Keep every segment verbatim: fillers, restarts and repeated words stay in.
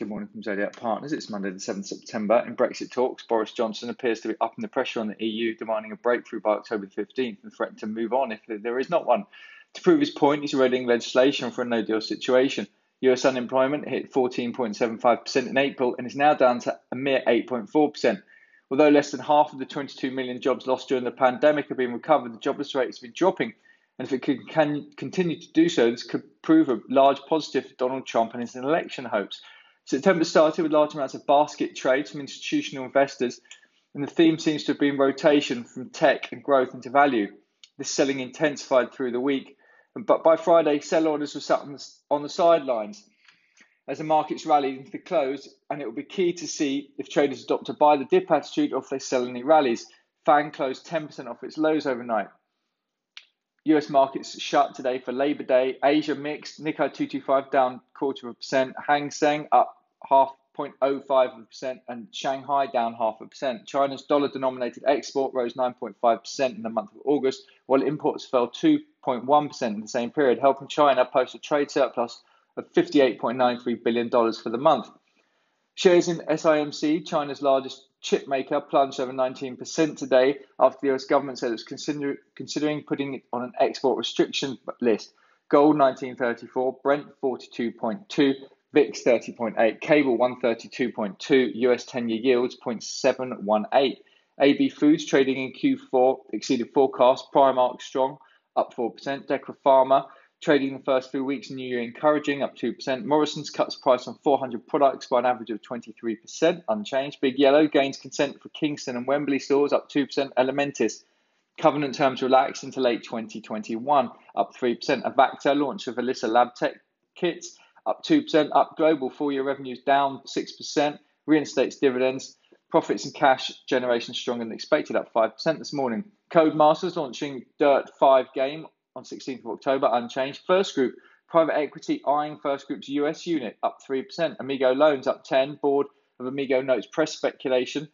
Good morning from Zodiac Partners. It's Monday the seventh of September. In Brexit talks, Boris Johnson appears to be upping the pressure on the E U, demanding a breakthrough by October fifteenth and threatening to move on if there is not one. To prove his point, he's readying legislation for a no-deal situation. U S unemployment hit fourteen point seven five percent in April and is now down to a mere eight point four percent. Although less than half of the twenty-two million jobs lost during the pandemic have been recovered, the jobless rate has been dropping. And if it can, can continue to do so, this could prove a large positive for Donald Trump and his election hopes. September started with large amounts of basket trades from institutional investors, and the theme seems to have been rotation from tech and growth into value. This selling intensified through the week, but by Friday, sell orders were sat on the, on the sidelines as the markets rallied into the close, and it will be key to see if traders adopt a buy the dip attitude or if they sell any rallies. FANG closed ten percent off its lows overnight. U S markets shut today for Labor Day. Asia mixed, Nikkei two twenty-five down quarter of a percent, Hang Seng up half zero point zero five percent and Shanghai down half a percent. China's dollar-denominated export rose nine point five percent in the month of August, while imports fell two point one percent in the same period, helping China post a trade surplus of fifty-eight point nine three billion dollars for the month. Shares in S I M C, China's largest chip maker, plunged over nineteen percent today after the U S government said it was consider- considering putting it on an export restriction list. Gold nineteen thirty-four, Brent forty-two point two, V I X thirty point eight, Cable one thirty-two point two, U S ten-year yields zero point seven one eight. A B Foods trading in Q four exceeded forecast, Primark strong, up four percent, Decra Pharma trading the first few weeks in the year encouraging, up two percent. Morrison's cuts price on four hundred products by an average of twenty-three percent, unchanged. Big Yellow gains consent for Kingston and Wembley stores, up two percent. Elementis, covenant terms relaxed into late twenty twenty-one, up three percent. Avacta, launch of Alyssa LabTech kits, up two percent. Up Global, full-year revenues down six percent. Reinstates dividends. Profits and cash generation stronger than expected, up five percent this morning. Codemasters launching Dirt five game on sixteenth of October, unchanged. First Group, private equity eyeing First Group's U S unit, up three percent. Amigo Loans up ten, board of Amigo notes press speculation.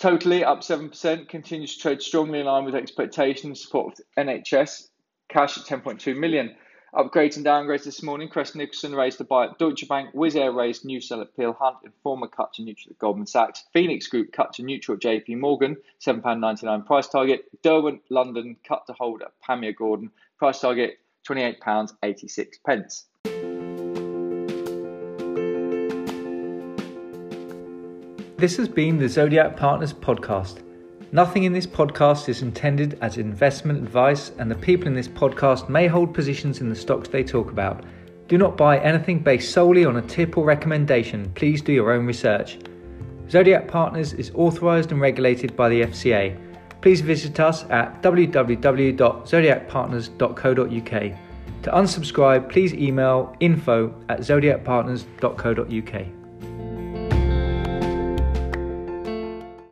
Totally up seven percent, continues to trade strongly in line with expectations, support of N H S, cash at ten point two million. Upgrades and downgrades this morning. Crest Nicholson raised the buy at Deutsche Bank, Wizz Air raised new sell at Peel Hunt, Informa cut to neutral at Goldman Sachs, Phoenix Group cut to neutral at J P. Morgan, seven pounds ninety-nine price target, Derwent London cut to hold at Pamia Gordon, price target twenty-eight pounds eighty-six. This has been the Zodiac Partners podcast. Nothing in this podcast is intended as investment advice, and the people in this podcast may hold positions in the stocks they talk about. Do not buy anything based solely on a tip or recommendation. Please do your own research. Zodiac Partners is authorised and regulated by the F C A. Please visit us at w w w dot zodiac partners dot co dot u k. To unsubscribe, please email info at zodiac partners dot co dot u k.